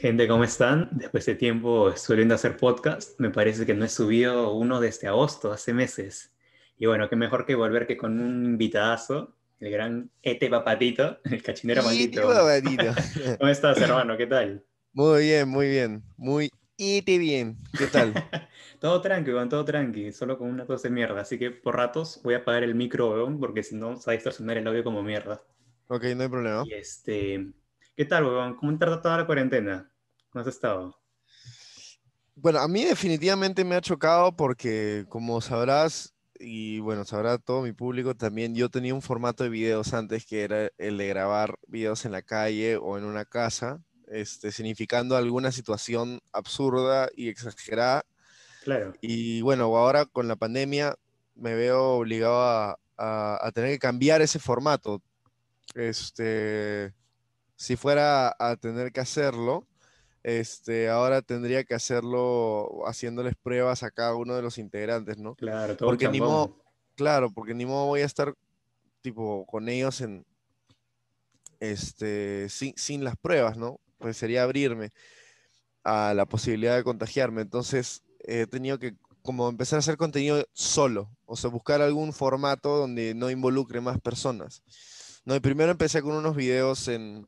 Gente, ¿cómo están? Después de tiempo estoy volviendo a hacer podcast. Me parece que no he subido uno desde agosto, hace meses. Y bueno, qué mejor que volver que con un invitadazo, el gran Ete Papatito, el cachinero maldito. ¿Cómo estás, hermano? ¿Qué tal? Muy bien, muy bien. Muy Ete bien. ¿Qué tal? Todo tranqui, Iván, todo tranqui. Solo con una cosa de mierda. Así que por ratos voy a apagar el micro, porque si no se va a distorsionar el audio como mierda. Ok, no hay problema. Y ¿qué tal, huevón? ¿Cómo te ha tratado la cuarentena? ¿Cómo has estado? Bueno, a mí definitivamente me ha chocado porque, como sabrás, y bueno, sabrá todo mi público también, yo tenía un formato de videos antes que era el de grabar videos en la calle o en una casa, significando alguna situación absurda y exagerada. Claro. Y bueno, ahora con la pandemia me veo obligado a tener que cambiar ese formato. Si fuera a tener que hacerlo, ahora tendría que hacerlo haciéndoles pruebas a cada uno de los integrantes, ¿no? Claro, todo porque ni modo, claro, porque ni modo voy a estar tipo con ellos en sin las pruebas, ¿no? Pues sería abrirme a la posibilidad de contagiarme. Entonces he tenido que como empezar a hacer contenido solo, o sea, buscar algún formato donde no involucre más personas. No, y primero empecé con unos videos en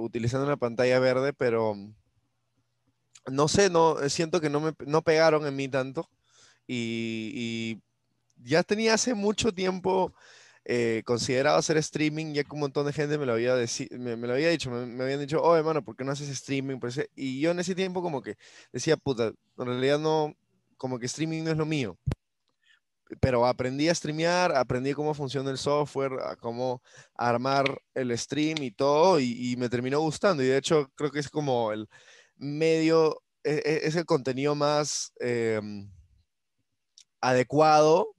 utilizando una pantalla verde, pero no sé, siento que no pegaron en mí tanto y ya tenía hace mucho tiempo considerado hacer streaming. Ya que un montón de gente me lo había, dicho, me habían dicho, oh hermano, ¿por qué no haces streaming? Y yo en ese tiempo como que decía, puta, en realidad no, como que streaming no es lo mío. Pero aprendí a streamear, aprendí cómo funciona el software, a cómo armar el stream y todo, y me terminó gustando. Y de hecho creo que es como el medio, es el contenido más adecuado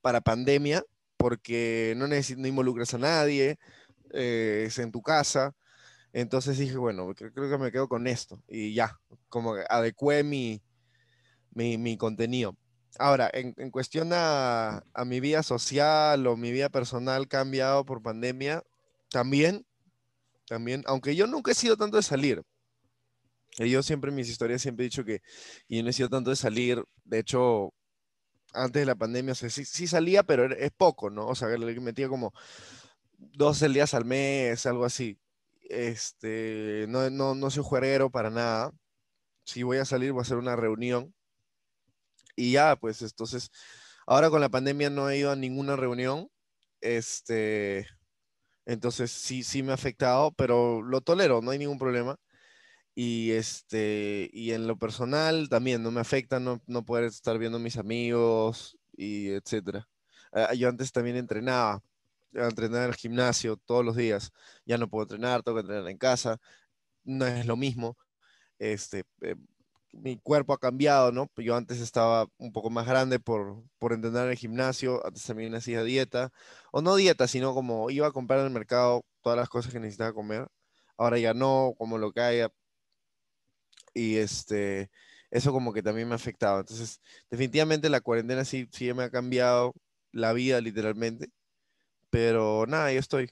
para pandemia, porque no involucras a nadie, es en tu casa. Entonces dije, bueno, creo que me quedo con esto. Y ya, como que adecué mi contenido. Ahora, en cuestión a mi vida social o mi vida personal cambiado por pandemia, también, aunque yo nunca he sido tanto de salir. Yo siempre en mis historias siempre he dicho que yo no he sido tanto de salir. De hecho, antes de la pandemia, o sea, sí salía, pero es poco, ¿no? O sea, le metía como 12 días al mes, algo así. No soy juerguero para nada. Si voy a salir, voy a hacer una reunión. Y ya, pues, entonces, ahora con la pandemia no he ido a ninguna reunión, entonces sí me ha afectado, pero lo tolero, no hay ningún problema. Y en lo personal también no me afecta no poder estar viendo a mis amigos, y etcétera. Yo antes también entrenaba en el gimnasio todos los días, ya no puedo entrenar, tengo que entrenar en casa, no es lo mismo, mi cuerpo ha cambiado, ¿no? Yo antes estaba un poco más grande por entrenar en el gimnasio, antes también hacía dieta, o no dieta, sino como iba a comprar en el mercado todas las cosas que necesitaba comer, ahora ya no, como lo que haya, y eso como que también me ha afectado. Entonces, definitivamente la cuarentena sí me ha cambiado la vida literalmente, pero nada, ahí estoy.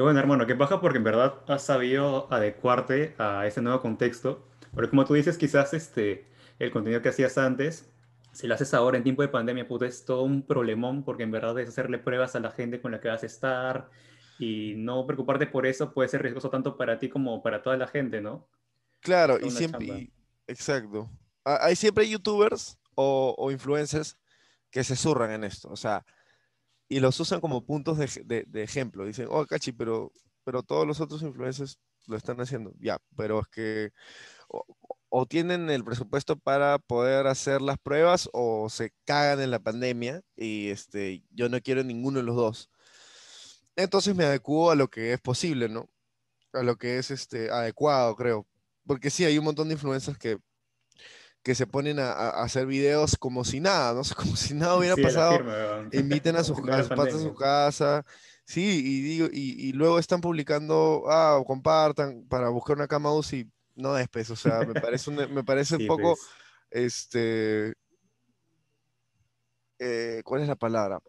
Bueno, hermano, qué paja, porque en verdad has sabido adecuarte a ese nuevo contexto. Porque como tú dices, quizás el contenido que hacías antes, si lo haces ahora en tiempo de pandemia, puto, es todo un problemón, porque en verdad es hacerle pruebas a la gente con la que vas a estar y no preocuparte por eso puede ser riesgoso tanto para ti como para toda la gente, ¿no? Claro, y siempre, exacto. Hay siempre youtubers o influencers que se zurran en esto, o sea, y los usan como puntos de ejemplo. Dicen, oh, Cachi, pero todos los otros influencers lo están haciendo. Ya, pero es que o tienen el presupuesto para poder hacer las pruebas o se cagan en la pandemia. Y yo no quiero ninguno de los dos. Entonces me adecuo a lo que es posible, ¿no? A lo que es adecuado, creo. Porque sí, hay un montón de influencers que se ponen a hacer videos como si nada, no sé, como si nada hubiera pasado, firma, inviten a sus patas a su casa, sí, y luego están publicando, compartan, para buscar una cama UCI, no es pues, o sea, me parece sí, un poco, pues. ¿Cuál es la palabra?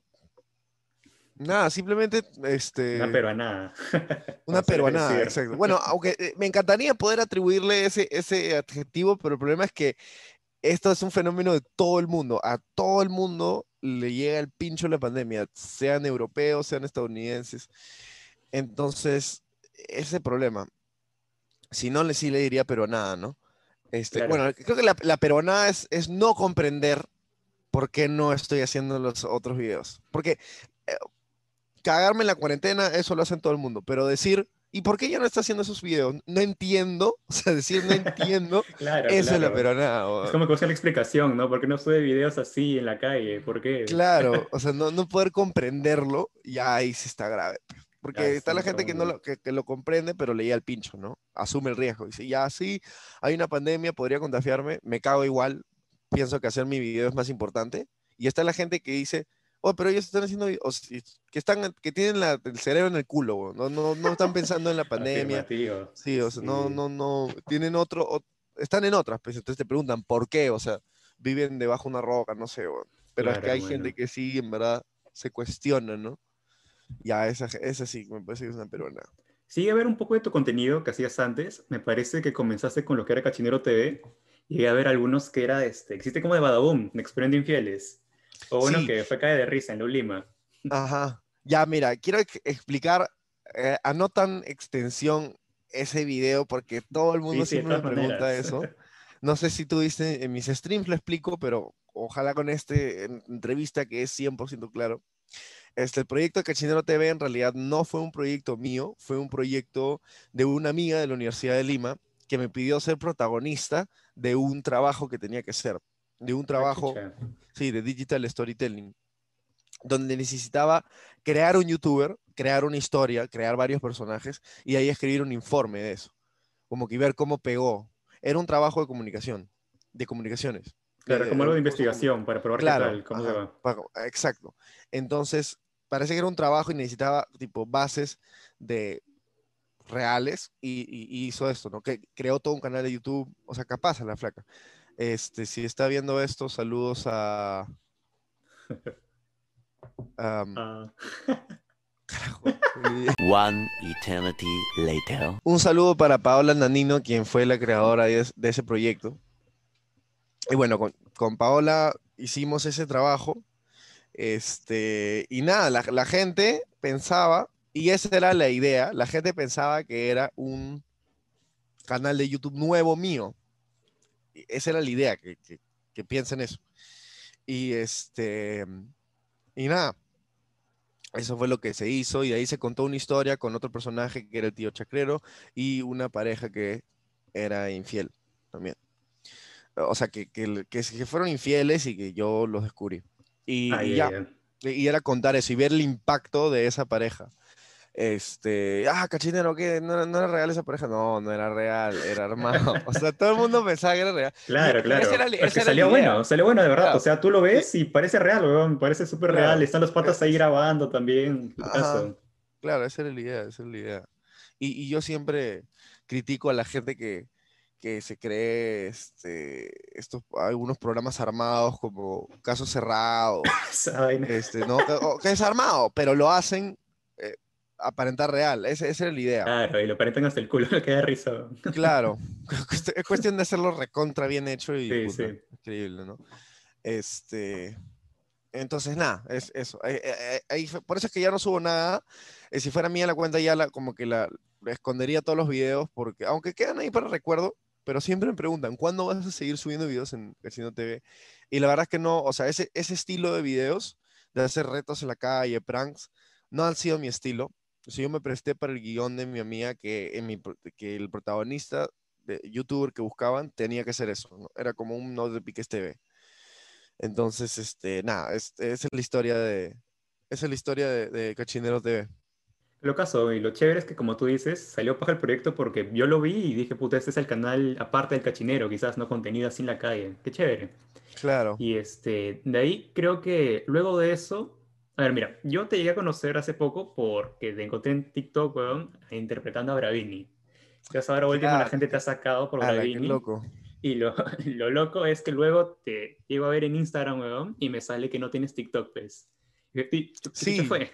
Nada, simplemente una peruanada. Una peruanada, exacto. Bueno, aunque me encantaría poder atribuirle ese adjetivo, pero el problema es que esto es un fenómeno de todo el mundo. A todo el mundo le llega el pincho de la pandemia, sean europeos, sean estadounidenses. Entonces, ese problema. Si no, sí le diría peruanada, ¿no? Claro. Bueno, creo que la peruanada es no comprender por qué no estoy haciendo los otros videos. Porque cagarme en la cuarentena, eso lo hacen todo el mundo. Pero decir, ¿y por qué ya no está haciendo esos videos? No entiendo. O sea, decir no entiendo, claro, eso claro. Es la peruanada. Bro. Es como que buscar la explicación, ¿no? ¿Por qué no sube videos así en la calle? ¿Por qué? Claro, o sea, no poder comprenderlo, ya ahí sí está grave. Porque ya, está sí, la gente que, no lo, que lo comprende, pero leía el pincho, ¿no? Asume el riesgo. Dice, ya sí, hay una pandemia, podría contagiarme, me cago igual, pienso que hacer mi video es más importante. Y está la gente que dice, oh, pero ellos están haciendo videos, que tienen el cerebro en el culo, bro. No están pensando en la pandemia. Sí, o sea, sí. No, tienen están en otras, pues entonces te preguntan, ¿por qué? O sea, viven debajo de una roca, no sé, bro. Pero claro, es que hay gente que sí, en verdad, se cuestiona, ¿no? Ya, esa sí, me parece que es una peruana. Sí, a ver un poco de tu contenido que hacías antes. Me parece que comenzaste con lo que era Cachinero TV. Llegué a ver algunos que era existe como de Badaboom, Experiment de Infieles. O bueno, sí. Que fue Cae de Risa en Lima. Ajá. Ya, mira, quiero explicar a no tan extensión ese video porque todo el mundo siempre me pregunta eso. No sé si tú viste en mis streams, lo explico, pero ojalá con esta entrevista que es 100% claro. El proyecto de Cachinero TV en realidad no fue un proyecto mío, fue un proyecto de una amiga de la Universidad de Lima que me pidió ser protagonista de un trabajo que tenía que hacer, de un trabajo de digital storytelling, donde necesitaba crear un youtuber, crear una historia, crear varios personajes y ahí escribir un informe de eso, como que ver cómo pegó. Era un trabajo de comunicación, de comunicaciones. Claro, como algo de investigación, para probar qué tal, cómo se va. Exacto. Entonces, parece que era un trabajo y necesitaba, tipo, bases de reales y hizo esto, ¿no? Que creó todo un canal de YouTube, o sea, capaz a la flaca. Si está viendo esto, saludos a... Carajo. One eternity later. Un saludo para Paola Nanino, quien fue la creadora de ese proyecto. Y bueno, con Paola hicimos ese trabajo, y nada, la gente pensaba, y esa era la idea, la gente pensaba que era un canal de YouTube nuevo mío. Y esa era la idea, que piensen eso. Y y nada, eso fue lo que se hizo, y de ahí se contó una historia con otro personaje que era el tío Chacrero, y una pareja que era infiel también. O sea, que fueron infieles y que yo los descubrí. Y era contar eso y ver el impacto de esa pareja. Cachinero, ¿qué? ¿No era real esa pareja? No era real, era armado. O sea, todo el mundo pensaba que era real. Claro. Salió bueno, de verdad. Claro. O sea, tú lo ves y parece real, weón. Parece súper real. Están los patas ahí grabando también. Ajá, claro, esa era la idea. Y yo siempre critico a la gente que se cree algunos programas armados como Caso Cerrado, ¿no? Que es armado, pero lo hacen aparentar real, esa era la idea. Claro, y lo aparentan hasta el culo, que da risa. Claro, es cuestión de hacerlo recontra bien hecho y increíble, ¿no? Entonces, nada, es eso. Por eso es que ya no subo nada. Si fuera mía la cuenta, ya como que la escondería todos los videos, porque aunque quedan ahí para recuerdo, pero siempre me preguntan, ¿cuándo vas a seguir subiendo videos en Cachinero TV? Y la verdad es que no, o sea, ese estilo de videos, de hacer retos en la calle, pranks, no han sido mi estilo. O sea, yo me presté para el guión de mi amiga, que el protagonista, de youtuber que buscaban, tenía que ser eso, ¿no? Era como un no de Piques TV. Entonces, nada, esa es la historia de Cachinero TV. Lo caso, y lo chévere es que, como tú dices, salió paja el proyecto porque yo lo vi y dije, puta, este es el canal aparte del Cachinero, quizás no contenido así en la calle. Qué chévere. Claro. Y de ahí creo que luego de eso, a ver, mira, yo te llegué a conocer hace poco porque te encontré en TikTok, weón, interpretando a Bravini. Ya sabes, ahora último la gente te ha sacado por Bravini. Qué loco. Y lo loco es que luego te llego a ver en Instagram, weón, y me sale que no tienes TikTok, pues. Sí, fue.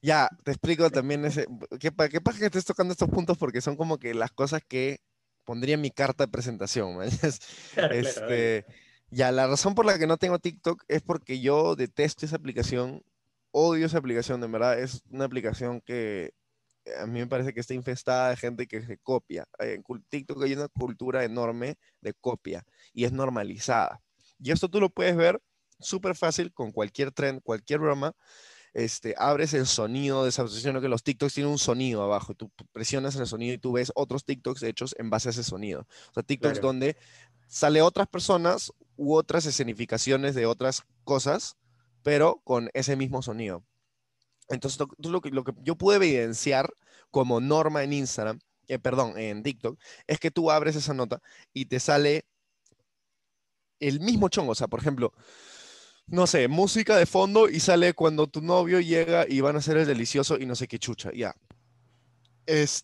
Ya, te explico también ese... ¿Qué pasa que estés tocando estos puntos? Porque son como que las cosas que pondría en mi carta de presentación. Claro, claro. Ya, la razón por la que no tengo TikTok es porque yo detesto esa aplicación, odio esa aplicación, en verdad es una aplicación que a mí me parece que está infestada de gente que se copia. En TikTok hay una cultura enorme de copia y es normalizada. Y esto tú lo puedes ver súper fácil con cualquier trend, cualquier broma. Abres el sonido de esa obsesión, que los TikToks tienen un sonido abajo, tú presionas el sonido y tú ves otros TikToks hechos en base a ese sonido. O sea, TikToks claro. donde sale otras personas u otras escenificaciones de otras cosas, pero con ese mismo sonido. Entonces, lo que yo pude evidenciar como norma en Instagram, perdón, en TikTok, es que tú abres esa nota y te sale el mismo chongo. O sea, por ejemplo, no sé, música de fondo y sale cuando tu novio llega y van a hacer el delicioso y no sé qué chucha, ya.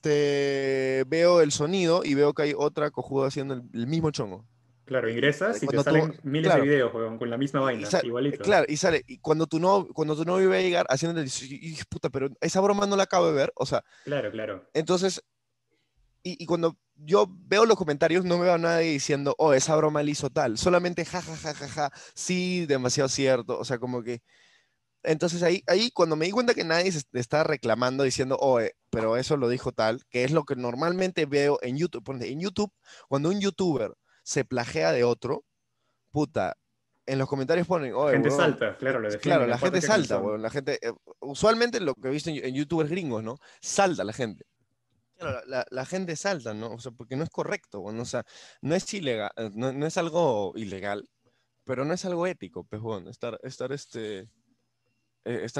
Veo el sonido y veo que hay otra cojuda haciendo el mismo chongo. Claro, ingresas y cuando te salen miles claro, de videos con la misma vaina, igualito. Claro, y sale, y cuando tu novio va a llegar haciendo el delicioso, y puta, pero esa broma no la acabo de ver, o sea. Claro, claro. Entonces, y cuando yo veo los comentarios, no me veo a nadie diciendo, oh, esa broma la hizo tal, solamente ja, sí, demasiado cierto, o sea, como que. Entonces ahí cuando me di cuenta que nadie se está reclamando diciendo, oye, pero eso lo dijo tal, que es lo que normalmente veo en YouTube. Ponte, en YouTube, cuando un youtuber se plagea de otro, puta, en los comentarios ponen, oye, gente weón, salta, claro, lo defienden, claro, la gente salta, weón, la gente, usualmente lo que he visto en youtubers gringos, ¿no? Salta la gente. Claro, la gente salta, ¿no? O sea, porque no es correcto, weón, o sea, no es ilegal, no es algo ilegal, pero no es algo ético, pues, weón, estar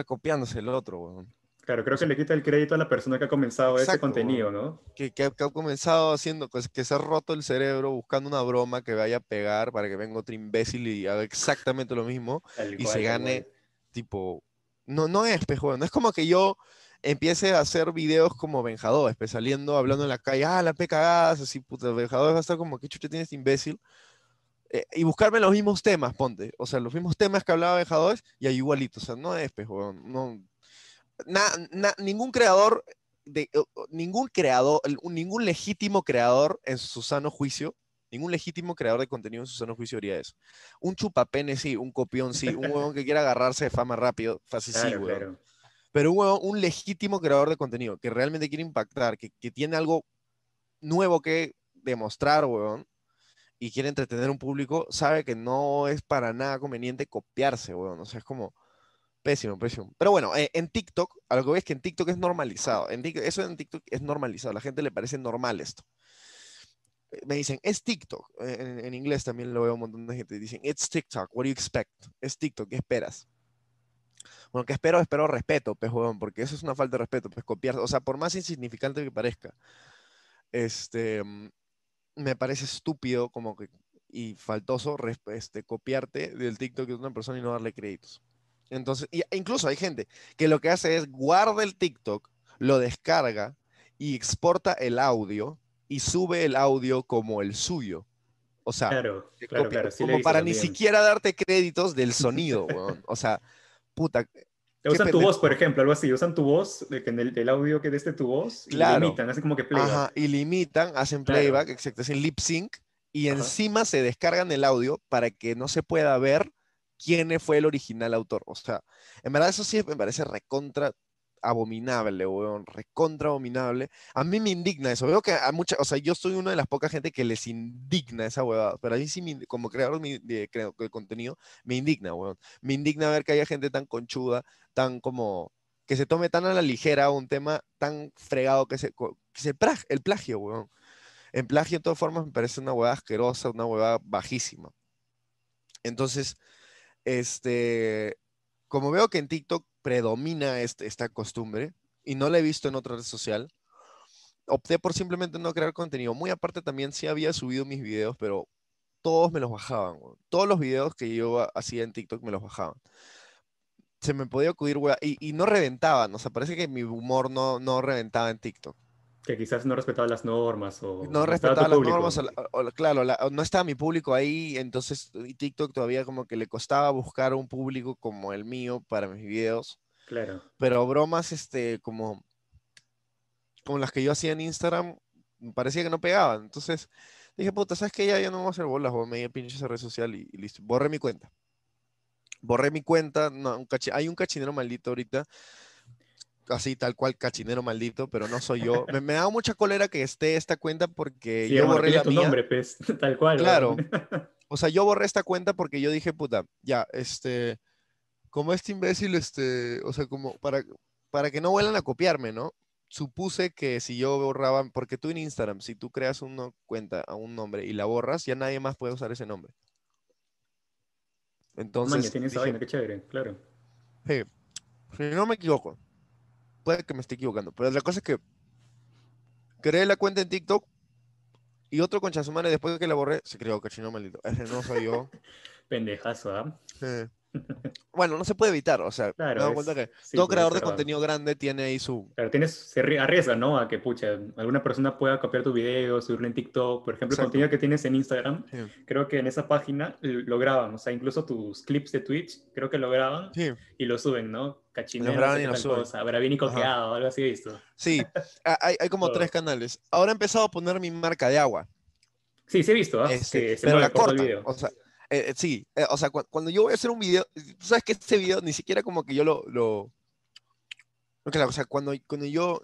copiándose el otro, weón. Claro, creo que le quita el crédito a la persona que ha comenzado exacto, ese contenido, ¿no? Que ha comenzado haciendo, que se ha roto el cerebro buscando una broma que vaya a pegar para que venga otro imbécil y haga exactamente lo mismo el y cual, se gane, igual. Tipo... No es, pejo, no es como que yo empiece a hacer videos como Benjado, saliendo, hablando en la calle, ah, la pe cagadas, así, puta, Benjado va a estar como, ¿qué chucha tiene este imbécil? Y buscarme los mismos temas, ponte, o sea, los mismos temas que hablaba Benjado y ahí igualito, o sea, no es, pejo, no... ningún legítimo creador en su sano juicio, ningún legítimo creador de contenido en su sano juicio haría eso. Un chupapene sí, un copión sí, un huevón que quiera agarrarse de fama rápido, fácil claro, sí, huevón. Claro. Pero un legítimo creador de contenido que realmente quiere impactar, que tiene algo nuevo que demostrar, huevón, y quiere entretener a un público, sabe que no es para nada conveniente copiarse, huevón. O sea, es como... Pésimo. Pero bueno, en TikTok, a lo que voy es que en TikTok es normalizado. Eso en TikTok es normalizado. A la gente le parece normal esto. Me dicen, es TikTok. En inglés también lo veo un montón de gente. Dicen, it's TikTok, what do you expect? Es TikTok, ¿qué esperas? Bueno, ¿qué espero? Espero respeto, pues, huevón, porque eso es una falta de respeto, pues, copiar. O sea, por más insignificante que parezca, me parece estúpido como que, y faltoso copiarte del TikTok de una persona y no darle créditos. Entonces, incluso hay gente que lo que hace es guarda el TikTok, lo descarga y exporta el audio y sube el audio como el suyo. O sea, claro, sí como para también. Ni siquiera darte créditos del sonido, weón. O sea, puta. Usan tu voz, por ejemplo, algo así. Usan tu voz, el audio que desde tu voz, claro. Y limitan, hacen como que playback. Ajá, y limitan, hacen playback, claro. Exacto, hacen lip sync y ajá. Encima se descargan el audio para que no se pueda ver quién fue el original autor. O sea, en verdad eso sí me parece recontra abominable, weón, recontra abominable. A mí me indigna eso. Veo que a muchas, o sea, yo soy una de las pocas gente que les indigna esa huevada, pero a mí sí, como creador de contenido, me indigna, weón. Me indigna ver que haya gente tan conchuda, tan como, que se tome tan a la ligera un tema tan fregado el plagio, weón. El plagio, de todas formas, me parece una huevada asquerosa, una huevada bajísima. Entonces, como veo que en TikTok predomina esta costumbre y no la he visto en otra red social, opté por simplemente no crear contenido. Muy aparte también sí había subido mis videos, pero todos me los bajaban, güey. Todos los videos que yo hacía en TikTok me los bajaban. Se me podía acudir, güey, y no reventaban, o sea, parece que mi humor no reventaba en TikTok. Que quizás no respetaba las normas o... No respetaba las normas, claro, no estaba mi público ahí, entonces TikTok todavía como que le costaba buscar un público como el mío para mis videos. Claro. Pero bromas como las que yo hacía en Instagram, me parecía que no pegaban. Entonces dije, puta, ¿sabes qué? Ya no me voy a hacer bolas, me di pinche esa red social y listo. Borré mi cuenta. No, hay un cachinero maldito ahorita, así tal cual, cachinero maldito, pero no soy yo. Me da mucha cólera que esté esta cuenta porque sí, yo borré la mía. Nombre, pues, tal cual. Claro. O sea, yo borré esta cuenta porque yo dije, puta, ya, como este imbécil, o sea, como para que no vuelvan a copiarme, ¿no? Supuse que si yo borraba, porque tú en Instagram, si tú creas una cuenta a un nombre y la borras, ya nadie más puede usar ese nombre. Entonces... Maña, tienes dije, vaina, qué chévere, claro. Sí, si no me equivoco. Puede que me esté equivocando, pero la cosa es que creé la cuenta en TikTok y otro concha su madre después de que la borré, se creó Cachinero Maldito. Ese no soy yo. Pendejazo, ¿ah? ¿Eh? Bueno, no se puede evitar, o sea, claro, me doy cuenta que sí, todo creador de contenido grande tiene ahí su... Claro, se arriesga, ¿no? A que, pucha, alguna persona pueda copiar tu video, subirlo en TikTok, por ejemplo. Exacto. El contenido que tienes en Instagram, sí. Creo que en esa página lo graban, o sea, incluso tus clips de Twitch, creo que lo graban, sí. Y lo suben, ¿no? Cachinero, Bravini coqueado, algo así visto. Sí, hay como tres canales. Ahora he empezado a poner mi marca de agua. Sí, he visto, ¿eh? Pero la corta, o sea... sí, o sea, cuando yo voy a hacer un video, tú sabes que este video ni siquiera como que yo claro, o sea, cuando yo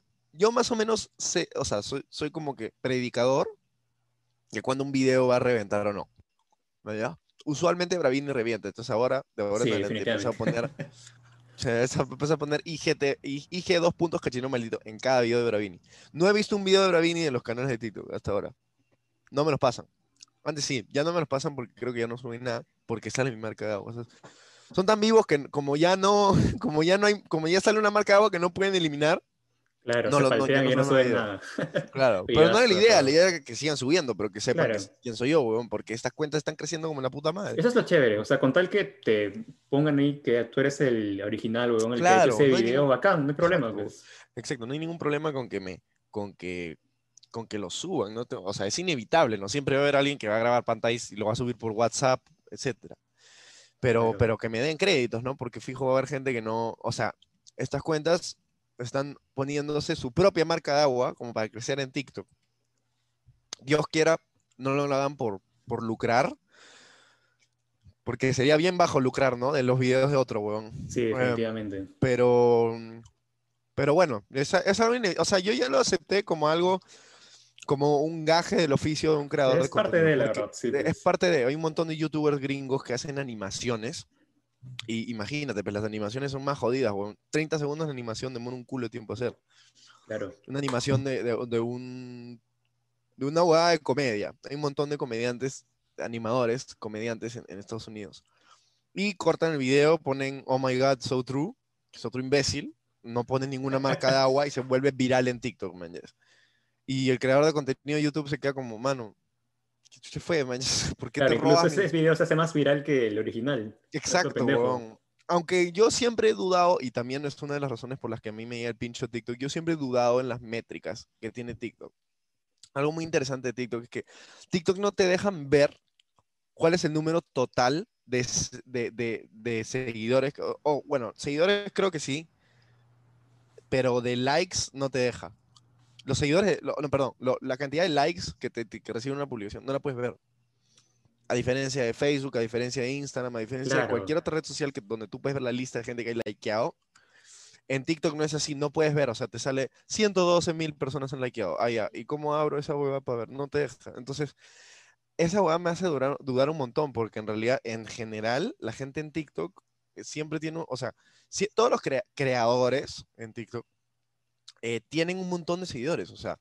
más o menos sé, o sea, soy como que predicador de cuando un video va a reventar o no, ¿verdad? Usualmente Bravini revienta, entonces ahora sí, en adelante empiezo a poner, IG 2. Cachinero Maldito en cada video de Bravini. No he visto un video de Bravini en los canales de TikTok hasta ahora. No me los pasan. Antes sí, ya no me los pasan porque creo que ya no subí nada, porque sale mi marca de agua. O sea, son tan vivos que como ya sale una marca de agua que no pueden eliminar. Claro, no, no suben nada. Claro, pero no es la idea era que sigan subiendo, pero que sepan claro. Quién soy yo, weón, porque estas cuentas están creciendo como la puta madre. Eso es lo chévere, o sea, con tal que te pongan ahí que tú eres el original, weón, el claro, que ese video bacán, no hay problema. Exacto, pues. Exacto, no hay ningún problema con que lo suban, ¿no? O sea, es inevitable, ¿no? Siempre va a haber alguien que va a grabar pantallas y lo va a subir por WhatsApp, etcétera. Pero que me den créditos, ¿no? Porque fijo va a haber gente que no... O sea, estas cuentas están poniéndose su propia marca de agua como para crecer en TikTok. Dios quiera, no lo hagan por lucrar, porque sería bien bajo lucrar, ¿no? De los videos de otro, weón. Sí, definitivamente. Pero bueno, es algo o sea, yo ya lo acepté como algo... como un gaje del oficio de un creador de contenido. Es parte de la verdad, sí, pues. Es parte de... Hay un montón de youtubers gringos que hacen animaciones. Y imagínate, pues las animaciones son más jodidas, güey. 30 segundos de animación demora un culo de tiempo hacer. Claro. Una animación de una huevada de comedia. Hay un montón de comediantes, animadores, comediantes en Estados Unidos. Y cortan el video, ponen "Oh my God, so true", que es otro imbécil. No ponen ninguna marca de agua y se vuelve viral en TikTok, man. Y el creador de contenido de YouTube se queda como, mano, ¿qué fue, man? ¿Por qué claro, te robas? Incluso ese video se hace más viral que el original. Exacto, weón. Aunque yo siempre he dudado, y también es una de las razones por las que a mí me llega el pincho TikTok, yo siempre he dudado en las métricas que tiene TikTok. Algo muy interesante de TikTok es que TikTok no te dejan ver cuál es el número total de seguidores. O bueno, seguidores creo que sí, pero de likes no te deja. Los seguidores, la cantidad de likes que recibe una publicación, no la puedes ver. A diferencia de Facebook, a diferencia de Instagram, a diferencia claro. de cualquier otra red social donde tú puedes ver la lista de gente que hay likeado, en TikTok no es así, no puedes ver, o sea, te sale 112,000 personas han likeado. Ah, ya, ¿y cómo abro esa hueva para ver? No te deja. Entonces, esa hueva me hace dudar un montón, porque en realidad, en general, la gente en TikTok siempre tiene, o sea, todos los creadores en TikTok, tienen un montón de seguidores, o sea.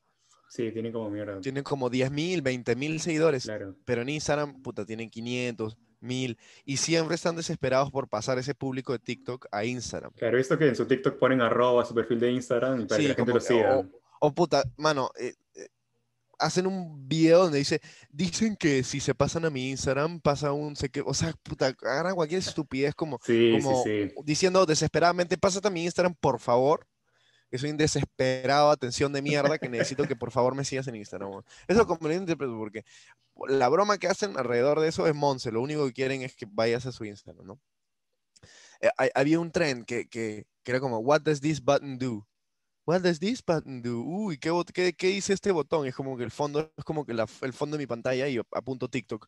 Sí, tienen como mierda. Tienen como 10,000, 20,000 seguidores. Claro. Pero en Instagram, puta, tienen 500, 1,000. Y siempre están desesperados por pasar ese público de TikTok a Instagram. Claro, he visto que en su TikTok ponen arroba su perfil de Instagram y para sí, que la gente lo siga. O puta, mano, hacen un video donde dicen que si se pasan a mi Instagram, pasa un... O sea, puta, agarran cualquier estupidez como diciendo desesperadamente, pásate a mi Instagram, por favor. que soy un desesperado, atención de mierda, que necesito que por favor me sigas en Instagram. Eso es lo conveniente, porque la broma que hacen alrededor de eso es Monse, lo único que quieren es que vayas a su Instagram, ¿no? Había un trend que era como, what does this button do? What does this button do? Uy, ¿qué dice este botón? Es como que el fondo, es como que el fondo de mi pantalla y apunto TikTok,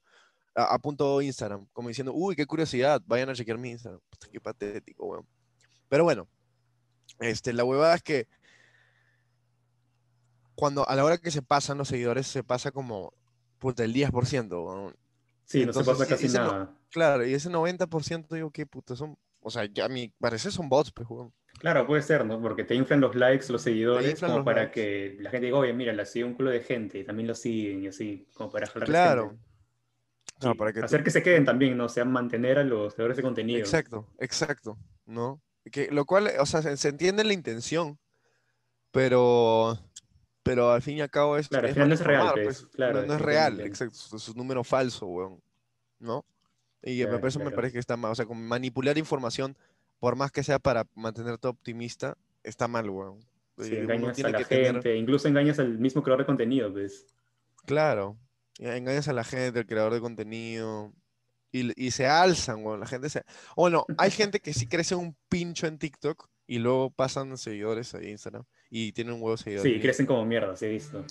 apunto Instagram, como diciendo, uy, qué curiosidad, vayan a chequear mi Instagram. Qué patético, weón. Pero bueno, la huevada es que cuando, a la hora que se pasan los seguidores, se pasa como, puta, el 10%. ¿No? Sí, entonces, no se pasa casi nada. Claro, y ese 90% digo, qué puta, son, o sea, ya a mí parece son bots, pues, weón. Claro, puede ser, ¿no? Porque te inflan los likes, los seguidores, como para que la gente diga, oye, mira, la sigue un culo de gente, y también lo siguen, y así, como para jalar. Claro. No, para que hacer que se queden también, ¿no? O sea, mantener a los creadores de contenido. Exacto, exacto, ¿no? Que, lo cual, o sea, se entiende la intención, pero al fin y al cabo es... Claro, al final no es real, pues, claro. No es real, exacto, es un número falso, weón, ¿no? Y por eso me parece que está mal, o sea, como manipular información, por más que sea para mantenerte optimista, está mal, weón. Sí, engañas a la gente, incluso engañas al mismo creador de contenido, pues. Claro. Engañas a la gente, el creador de contenido, y se alzan, bueno, la gente se... Bueno, hay gente que sí crece un pincho en TikTok y luego pasan seguidores a Instagram y tienen un huevo de seguidores. Sí, crecen como mierda, sí, visto.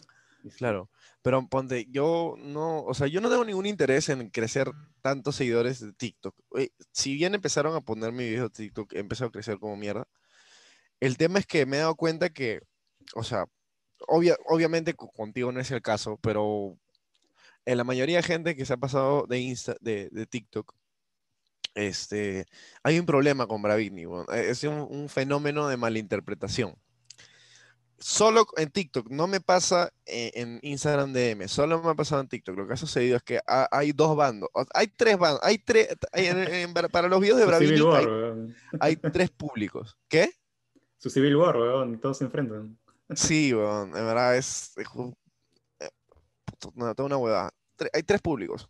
Claro, pero ponte, yo no tengo ningún interés en crecer tantos seguidores de TikTok. Si bien empezaron a poner mi video de TikTok, empezó a crecer como mierda. El tema es que me he dado cuenta que, o sea, obviamente contigo no es el caso, pero... la mayoría de gente que se ha pasado de TikTok, hay un problema con Bravini, bueno, es un fenómeno de malinterpretación. Solo en TikTok, no me pasa en Instagram DM, solo me ha pasado en TikTok. Lo que ha sucedido es que hay dos bandos, hay tres bandos, para los videos de Bravini hay tres públicos. ¿Qué? Su civil war, weón, todos se enfrentan. Sí, weón, en verdad es toda una huevada. Hay tres públicos.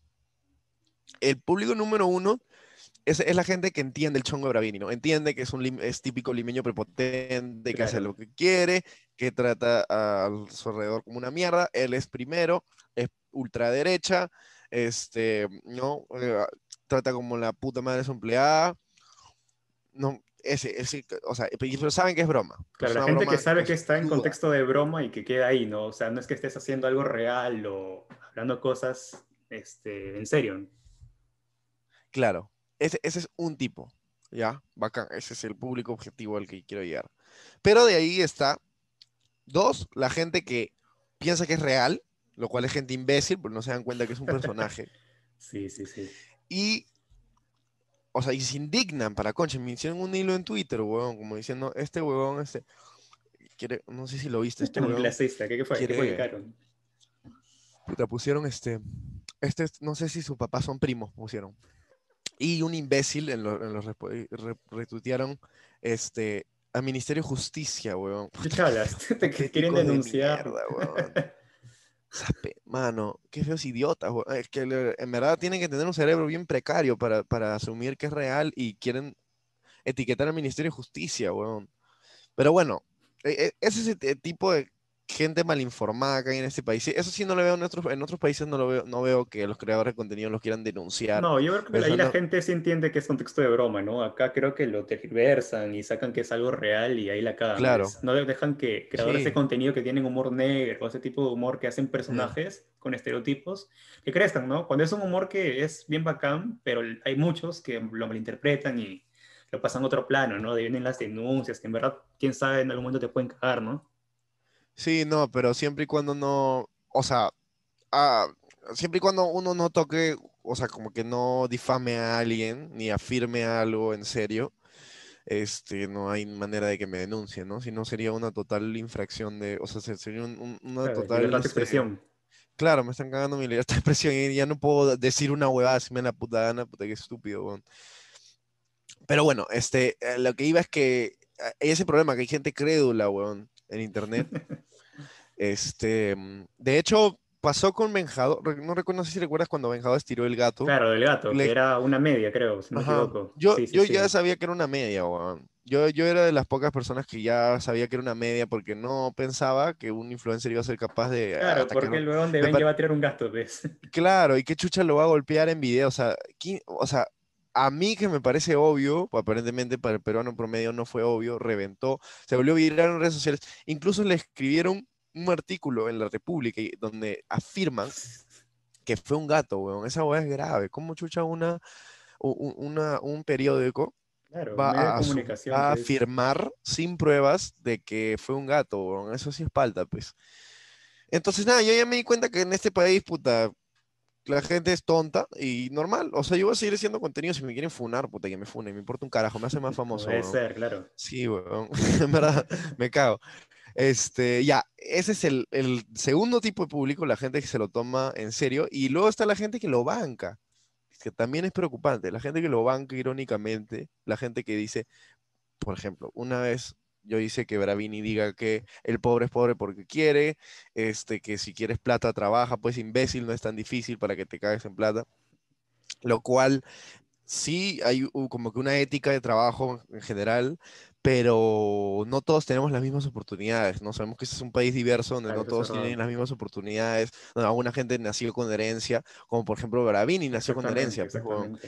El público número uno es la gente que entiende el chongo de Bravini, ¿no? Entiende que es típico limeño prepotente, que claro, hace lo que quiere, que trata a su alrededor como una mierda. Él es primero, es ultraderecha, ¿no? Trata como la puta madre de su empleada. No, o sea, pero saben que es broma. Claro, la gente que sabe que está en contexto de broma y que queda ahí, ¿no? O sea, no es que estés haciendo algo real o hablando cosas en serio. Claro, ese es un tipo, ¿ya? Bacán, ese es el público objetivo al que quiero llegar. Pero de ahí está, dos, la gente que piensa que es real, lo cual es gente imbécil, porque no se dan cuenta que es un personaje. Sí, sí, sí. Y... o sea, y se indignan para concha. Me hicieron un hilo en Twitter, huevón, como diciendo, este huevón, quiere, no sé si lo viste, este huevón. ¿Qué fue? ¿Qué publicaron? Puta, pusieron no sé si su papá son primos, pusieron. Y un imbécil retuitearon, al Ministerio de Justicia, huevón. ¿Qué chalas? Te quieren denunciar. De mierda, huevón. Mano, qué feos idiotas, güey. Es que en verdad tienen que tener un cerebro bien precario para asumir que es real y quieren etiquetar al Ministerio de Justicia, weón. Pero bueno, ese es el tipo de gente malinformada que hay en este país. Eso sí no lo veo en otros países, no veo que los creadores de contenido los quieran denunciar. No, yo creo que ahí la gente sí entiende que es contexto de broma, ¿no? Acá creo que lo tergiversan y sacan que es algo real y ahí la cagan. Claro. No dejan que creadores de contenido que tienen humor negro, o ese tipo de humor que hacen personajes con estereotipos, que crezcan, ¿no? Cuando es un humor que es bien bacán, pero hay muchos que lo malinterpretan y lo pasan a otro plano, ¿no? De ahí vienen las denuncias, que en verdad, quién sabe, en algún momento te pueden cagar, ¿no? Sí, no, pero siempre y cuando no, o sea, siempre y cuando uno no toque, o sea, como que no difame a alguien, ni afirme algo en serio, no hay manera de que me denuncie, ¿no? Si no sería una total infracción de, o sea, sería una claro, total... libertad de expresión. Claro, me están cagando mi libertad de expresión y ya no puedo decir una huevada, si me la puta gana, puta, qué estúpido, weón. Pero bueno, lo que iba es que hay ese problema, que hay gente crédula, weón, en internet. De hecho, pasó con Benjado. No sé si recuerdas cuando Benjado estiró el gato. Claro, el gato, que era una media, creo, si no me equivoco. Yo ya sabía que era una media, weón. Yo era de las pocas personas que ya sabía que era una media porque no pensaba que un influencer iba a ser capaz de... Claro, porque el huevón de Benji va a tirar un gasto, ¿ves? Claro, y qué chucha lo va a golpear en video. O sea, a mí que me parece obvio, aparentemente para el peruano promedio no fue obvio, reventó, se volvió viral en redes sociales. Incluso le escribieron un artículo en La República donde afirman que fue un gato, huevón. Esa hueá es grave. ¿Cómo chucha un periódico? Claro, va a afirmar sin pruebas de que fue un gato, bro. Eso sí es palta, pues. Entonces, nada, yo ya me di cuenta que en este país, puta, la gente es tonta y normal. O sea, yo voy a seguir haciendo contenido. Si me quieren funar, puta, que me funen. Me importa un carajo, me hace más famoso. Puede ser, claro. Sí, bro. En verdad, me cago. Ya, ese es el segundo tipo de público, la gente que se lo toma en serio. Y luego está la gente que lo banca, que también es preocupante, la gente que lo banca irónicamente, la gente que dice, por ejemplo, una vez yo hice que Bravini diga que el pobre es pobre porque quiere, que si quieres plata trabaja, pues imbécil, no es tan difícil para que te cagues en plata, lo cual sí hay como que una ética de trabajo en general, pero no todos tenemos las mismas oportunidades, ¿no? Sabemos que este es un país diverso donde no todos tienen las mismas oportunidades, donde alguna gente nació con herencia, como por ejemplo Bravini nació con herencia.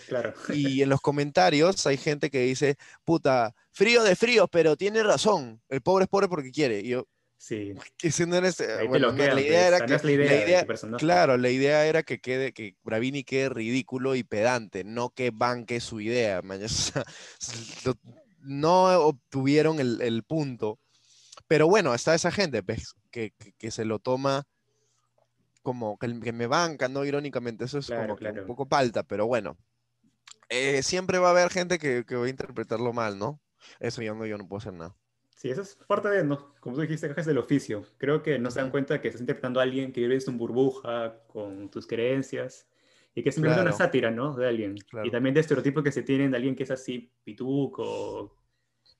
Claro. Y en los comentarios hay gente que dice, puta, frío de fríos, pero tiene razón, el pobre es pobre porque quiere. Y yo, sí. La idea era que Bravini quede ridículo y pedante, no que banque su idea, man. No obtuvieron el punto, pero bueno, está esa gente pues, que se lo toma como que me banca, ¿no? Irónicamente, eso es claro, como claro. Que un poco palta, pero bueno, siempre va a haber gente que va a interpretarlo mal, ¿no? Eso yo no puedo hacer nada. Sí, eso es parte de, ¿no? Como tú dijiste, cajas del oficio. Creo que no se dan cuenta que estás interpretando a alguien que vive en burbuja, con tus creencias, y que es simplemente una sátira, ¿no? De alguien. Claro. Y también de estereotipos que se tienen de alguien que es así pituco,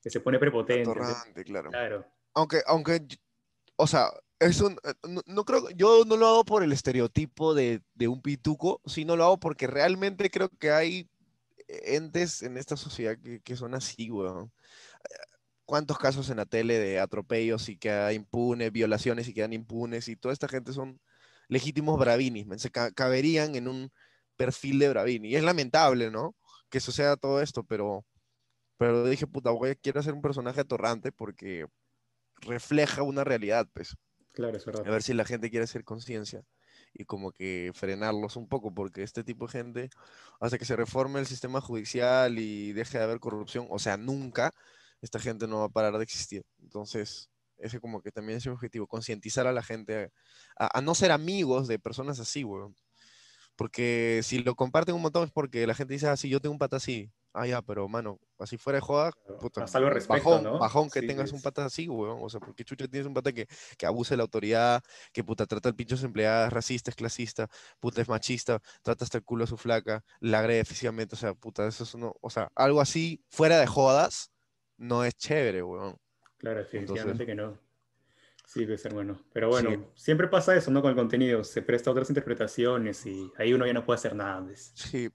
que se pone prepotente. Atorrante, claro. Aunque, o sea, no creo, yo no lo hago por el estereotipo de un pituco, sino lo hago porque realmente creo que hay entes en esta sociedad que son así, weón. ¿Cuántos casos en la tele de atropellos y quedan impunes, violaciones y quedan impunes? Y toda esta gente son legítimos Bravinis, man. Se caberían en un perfil de Bravini. Y es lamentable, ¿no? Que suceda todo esto, pero dije, puta, güey, quiero hacer un personaje atorrante porque refleja una realidad, pues. Claro, es verdad. A ver si la gente quiere hacer conciencia y como que frenarlos un poco, porque este tipo de gente, hasta que se reforme el sistema judicial y deje de haber corrupción, o sea, nunca, esta gente no va a parar de existir. Entonces, ese como que también es mi objetivo, concientizar a la gente a no ser amigos de personas así, weón. Porque si lo comparten un montón es porque la gente dice, ah, sí, yo tengo un pata así. Ah, ya, pero, mano, así fuera de joda, puta, hasta lo respeto, bajón, ¿no? Bajón que sí, tengas un pata así, weón. O sea, porque chucha tienes un pata que abuse de la autoridad, que, puta, trata al pincho de empleadas, es racista, es clasista, puta, es machista, trata hasta el culo a su flaca, la agrede físicamente, o sea, puta, eso es uno... O sea, algo así, fuera de jodas, no es chévere, weón. Claro, definitivamente. Entonces, que no. Sí, pues, hermano. Pero bueno, sí. Siempre pasa eso, ¿no? Con el contenido. Se presta a otras interpretaciones y ahí uno ya no puede hacer nada. ¿Ves? Sí.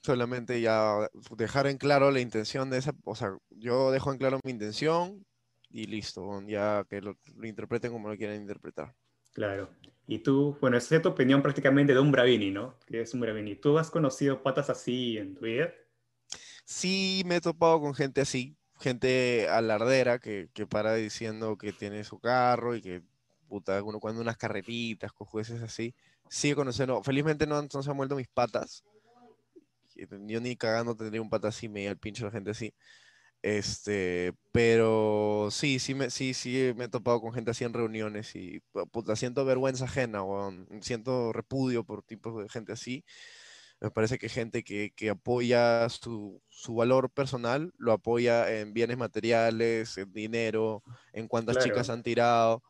Solamente ya dejar en claro la intención de esa... O sea, yo dejo en claro mi intención y listo. Ya que lo interpreten como lo quieran interpretar. Claro. Y tú, bueno, esa es tu opinión prácticamente de un Bravini, ¿no? Que es un Bravini. ¿Tú has conocido patas así en tu vida? Sí, me he topado con gente así. Gente alardera que para diciendo que tiene su carro y que, puta, uno cuando unas carreritas con jueces así, sigue conociendo. Felizmente no se han muerto mis patas. Yo ni cagando tendría un pata así, me al pincho la gente así. Pero sí me he topado con gente así en reuniones y, puta, siento vergüenza ajena, o siento repudio por tipos de gente así. Me parece que gente que apoya su valor personal, lo apoya en bienes materiales, en dinero, en cuántas chicas han tirado.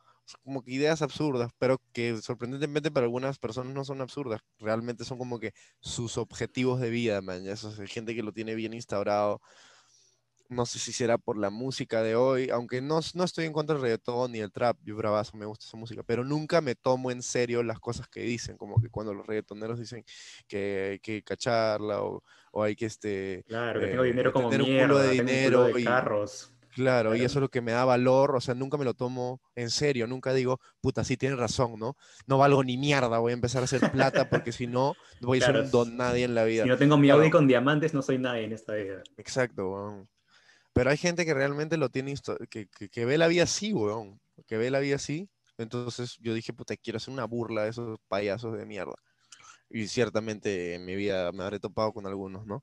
Como que ideas absurdas, pero que sorprendentemente para algunas personas no son absurdas. Realmente son como que sus objetivos de vida, man. Eso es gente que lo tiene bien instaurado. No sé si será por la música de hoy, aunque no estoy en contra del reggaetón ni el trap, yo bravazo, me gusta esa música, pero nunca me tomo en serio las cosas que dicen, como que cuando los reggaetoneros dicen que hay que cacharla o hay que claro, que tengo dinero como tener mierda, un culo de dinero y carros. Claro, claro, y eso es lo que me da valor, o sea, nunca me lo tomo en serio, nunca digo, puta, sí tienes razón, ¿no? No valgo ni mierda, voy a empezar a hacer plata porque si no, voy a ser un don nadie en la vida. Si no tengo mi Audi con diamantes, no soy nadie en esta vida. Exacto, weón. Pero hay gente que realmente lo tiene, que ve la vida así, weón, que ve la vida así, entonces yo dije, puta, quiero hacer una burla de esos payasos de mierda. Y ciertamente en mi vida me habré topado con algunos, ¿no?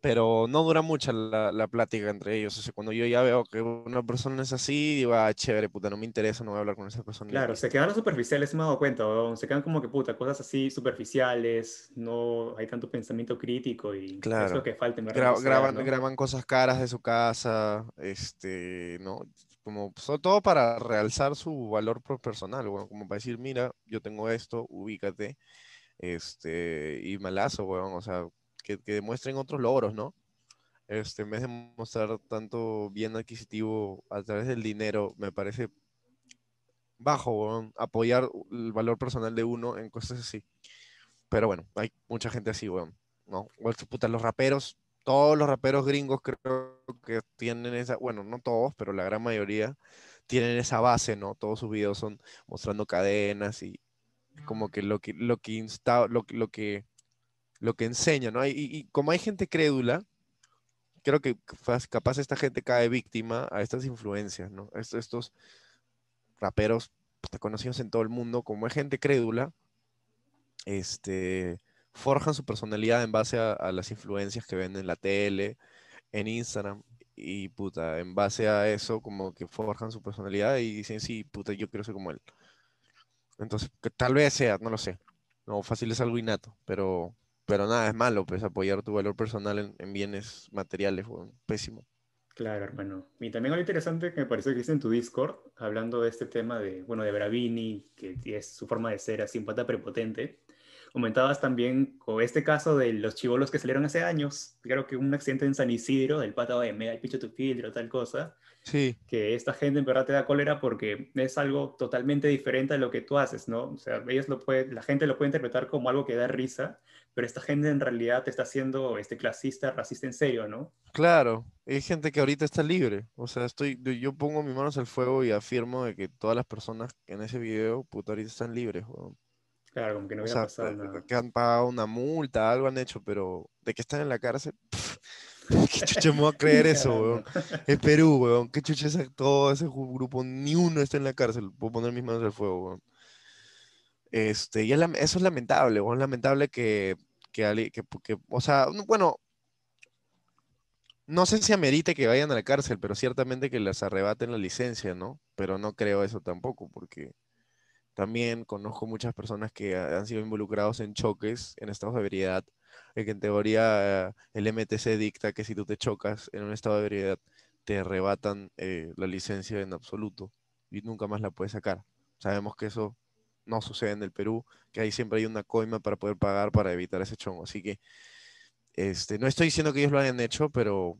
Pero no dura mucho la plática entre ellos. O sea, cuando yo ya veo que una persona es así, digo, ah, chévere, puta, no me interesa, no voy a hablar con esa persona. Claro, se quedan los superficiales, me he dado cuenta, ¿no? Se quedan como que, puta, cosas así superficiales, no hay tanto pensamiento crítico y claro, es lo que falta. Graban cosas caras de su casa, ¿no? Como sobre todo para realzar su valor personal, bueno, como para decir, mira, yo tengo esto, ubícate. Y malazo, weón, o sea, que demuestren otros logros, ¿no? En vez de mostrar tanto bien adquisitivo a través del dinero, me parece bajo, weón, apoyar el valor personal de uno en cosas así. Pero bueno, hay mucha gente así, weón, ¿no? Puta, los raperos, todos los raperos gringos creo que tienen esa, bueno, no todos, pero la gran mayoría tienen esa base, ¿no? Todos sus videos son mostrando cadenas y como que lo que enseña, ¿no? Y como hay gente crédula, creo que capaz esta gente cae víctima a estas influencias, ¿no? Estos raperos conocidos en todo el mundo, como hay gente crédula, forjan su personalidad en base a las influencias que ven en la tele, en Instagram, y puta, en base a eso como que forjan su personalidad y dicen, sí, puta, yo quiero ser como él. Entonces, que tal vez sea, no lo sé. No, fácil es algo innato, pero nada, es malo, pues, apoyar tu valor personal en bienes materiales, bueno, pésimo. Claro, hermano. Y también lo interesante que me pareció que hiciste en tu Discord, hablando de este tema de, bueno, de Bravini, que es su forma de ser así, un pata prepotente. Comentabas también con este caso de los chibolos que salieron hace años, creo que un accidente en San Isidro, del pata de me da el pincho tu filtro, tal cosa. Sí. Que esta gente en verdad te da cólera porque es algo totalmente diferente a lo que tú haces, ¿no? O sea, la gente lo puede interpretar como algo que da risa, pero esta gente en realidad te está haciendo clasista, racista en serio, ¿no? Claro, hay gente que ahorita está libre, o sea, yo pongo mis manos al fuego y afirmo de que todas las personas en ese video, puta, ahorita están libres, weón. Claro, como que no había pasado nada. Que han pagado una multa, algo han hecho, pero de que están en la cárcel... ¿Qué chucha me voy a creer eso, weón? Es Perú, weón. ¿Qué chucha es todo ese grupo? Ni uno está en la cárcel. Puedo poner mis manos al fuego, weón. Y eso es lamentable, weón. Lamentable que o sea, bueno, no sé si amerite que vayan a la cárcel, pero ciertamente que les arrebaten la licencia, ¿no? Pero no creo eso tampoco, porque también conozco muchas personas que han sido involucrados en choques, en estados de ebriedad, que en teoría el MTC dicta que si tú te chocas en un estado de ebriedad te arrebatan la licencia en absoluto y nunca más la puedes sacar. Sabemos que eso no sucede en el Perú, que ahí siempre hay una coima para poder pagar para evitar ese chongo. Así que no estoy diciendo que ellos lo hayan hecho, pero...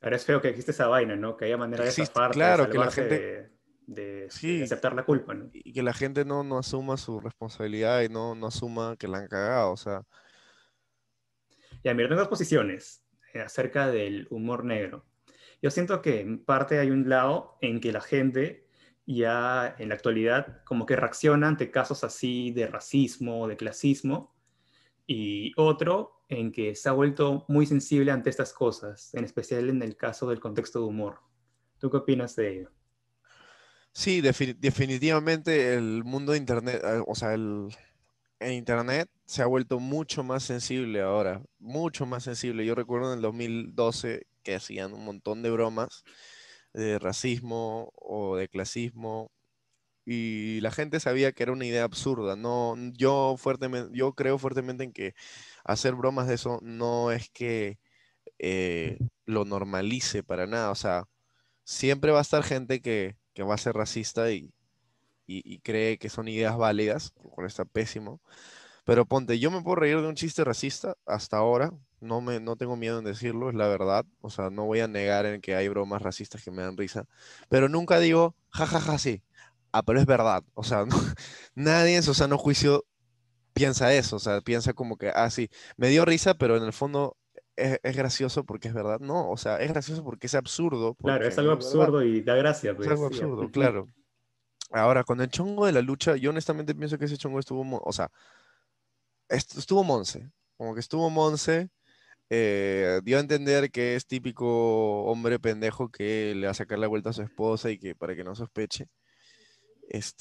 Ahora es feo que existe esa vaina, ¿no? Que haya manera de zafarte, claro, de salvarse, que la gente... de aceptar la culpa, ¿no? Y que la gente no asuma su responsabilidad y no asuma que la han cagado, o sea... Ya, mira, tengo dos posiciones acerca del humor negro. Yo siento que en parte hay un lado en que la gente ya en la actualidad como que reacciona ante casos así de racismo, de clasismo, y otro en que se ha vuelto muy sensible ante estas cosas, en especial en el caso del contexto de humor. ¿Tú qué opinas de ello? Sí, definitivamente el mundo de internet, o sea, el internet se ha vuelto mucho más sensible ahora, mucho más sensible. Yo recuerdo en el 2012 que hacían un montón de bromas de racismo o de clasismo y la gente sabía que era una idea absurda. No, yo creo fuertemente en que hacer bromas de eso no es que lo normalice para nada. O sea, siempre va a estar gente que va a ser racista y cree que son ideas válidas, lo cual está pésimo. Pero ponte, yo me puedo reír de un chiste racista hasta ahora, no tengo miedo en decirlo, es la verdad. O sea, no voy a negar en que hay bromas racistas que me dan risa, pero nunca digo, jajaja, sí. Ah, pero es verdad. O sea, no, nadie en su sano juicio piensa eso. O sea, piensa como que, ah, sí, me dio risa, pero en el fondo es gracioso porque es verdad. No, o sea, es gracioso porque es absurdo. Porque claro, es algo absurdo y da gracia. Pues, es algo absurdo, sí. Claro. Ahora, con el chongo de la lucha, yo honestamente pienso que ese chongo estuvo, o sea, estuvo monce. Como que estuvo monce, dio a entender que es típico hombre pendejo que le va a sacar la vuelta a su esposa y que para que no sospeche.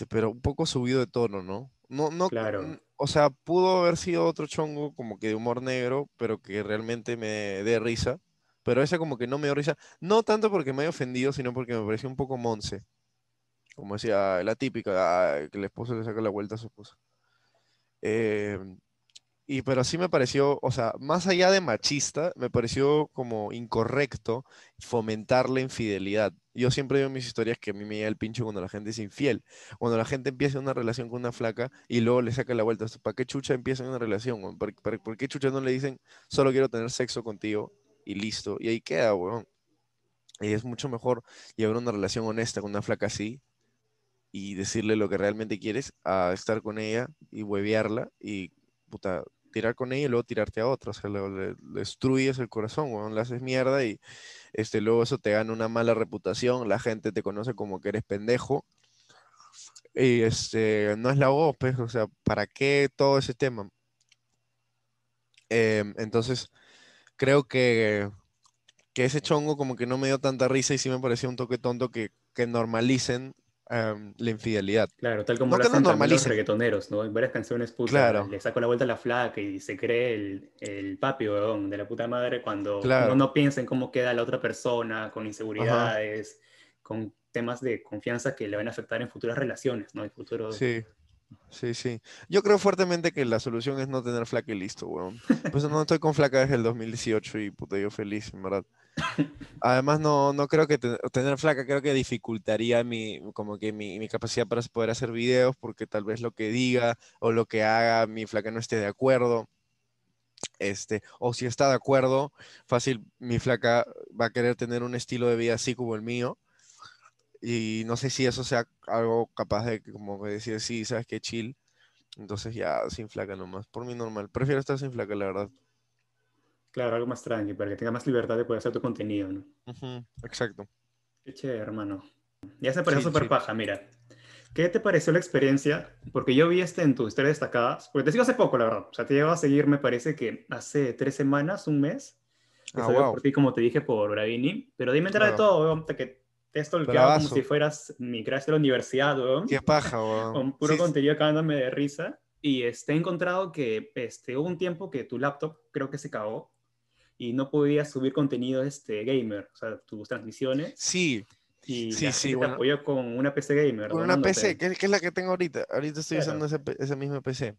Pero un poco subido de tono, ¿no? No, claro. O sea, pudo haber sido otro chongo como que de humor negro, pero que realmente me dé risa. Pero ese como que no me dio risa. No tanto porque me haya ofendido, sino porque me pareció un poco monce. Como decía, la típica, que el esposo le saca la vuelta a su esposa. Pero sí me pareció, o sea, más allá de machista, me pareció como incorrecto fomentar la infidelidad. Yo siempre veo en mis historias que a mí me llega el pincho cuando la gente es infiel. Cuando la gente empieza una relación con una flaca y luego le saca la vuelta. ¿Para qué chucha empiezan una relación? ¿Por qué chucha no le dicen, solo quiero tener sexo contigo y listo? Y ahí queda, weón. Y es mucho mejor llevar una relación honesta con una flaca así y decirle lo que realmente quieres a estar con ella y huevearla y, puta, tirar con ella y luego tirarte a otro. O sea, le destruyes el corazón, weón, le haces mierda y luego eso te gana una mala reputación, la gente te conoce como que eres pendejo y no es la voz, pues, o sea, ¿para qué todo ese tema? Entonces, creo que ese chongo como que no me dio tanta risa y sí me pareció un toque tonto que normalicen la infidelidad. Claro, tal como no lo hacen también los reggaetoneros, ¿no? En varias canciones puso, claro, le saco la vuelta a la flaca y se cree el papi, weón, de la puta madre, cuando claro, uno no piensa en cómo queda la otra persona, con inseguridades, ajá, con temas de confianza que le van a afectar en futuras relaciones, ¿no? En futuros... Sí. Sí, sí. Yo creo fuertemente que la solución es no tener flaca y listo, weón. Pues no estoy con flaca desde el 2018 y puta, yo feliz, en verdad. Además, no creo que tener flaca creo que dificultaría mi capacidad para poder hacer videos, porque tal vez lo que diga o lo que haga mi flaca no esté de acuerdo. O si está de acuerdo, fácil, mi flaca va a querer tener un estilo de vida así como el mío. Y no sé si eso sea algo capaz de como decir, sí, sabes qué, chill. Entonces ya, sin flaca nomás. Por mí normal. Prefiero estar sin flaca, la verdad. Claro, algo más tranqui, para que tengas más libertad de poder hacer tu contenido, ¿no? Uh-huh, exacto. Qué chévere, hermano. Ya se pareció súper paja, mira. ¿Qué te pareció la experiencia? Porque yo vi en tus historias destacadas, porque te sigo hace poco, la verdad. O sea, te llevo a seguir, me parece que hace 3 semanas, un mes. Ah, wow. Por ti, como te dije, por Bravini. Pero dime entera de todo, hasta que... Te estolqueaba como si fueras mi crash de la universidad, weón. Qué paja, weón. Con puro contenido cagándome de risa. Y he encontrado que hubo un tiempo que tu laptop creo que se cagó y no podías subir contenido gamer, o sea, tus transmisiones. Sí. Y sí, sí, bueno, te apoyó con una PC gamer. Con una PC, que es la que tengo ahorita. Ahorita estoy usando esa misma PC.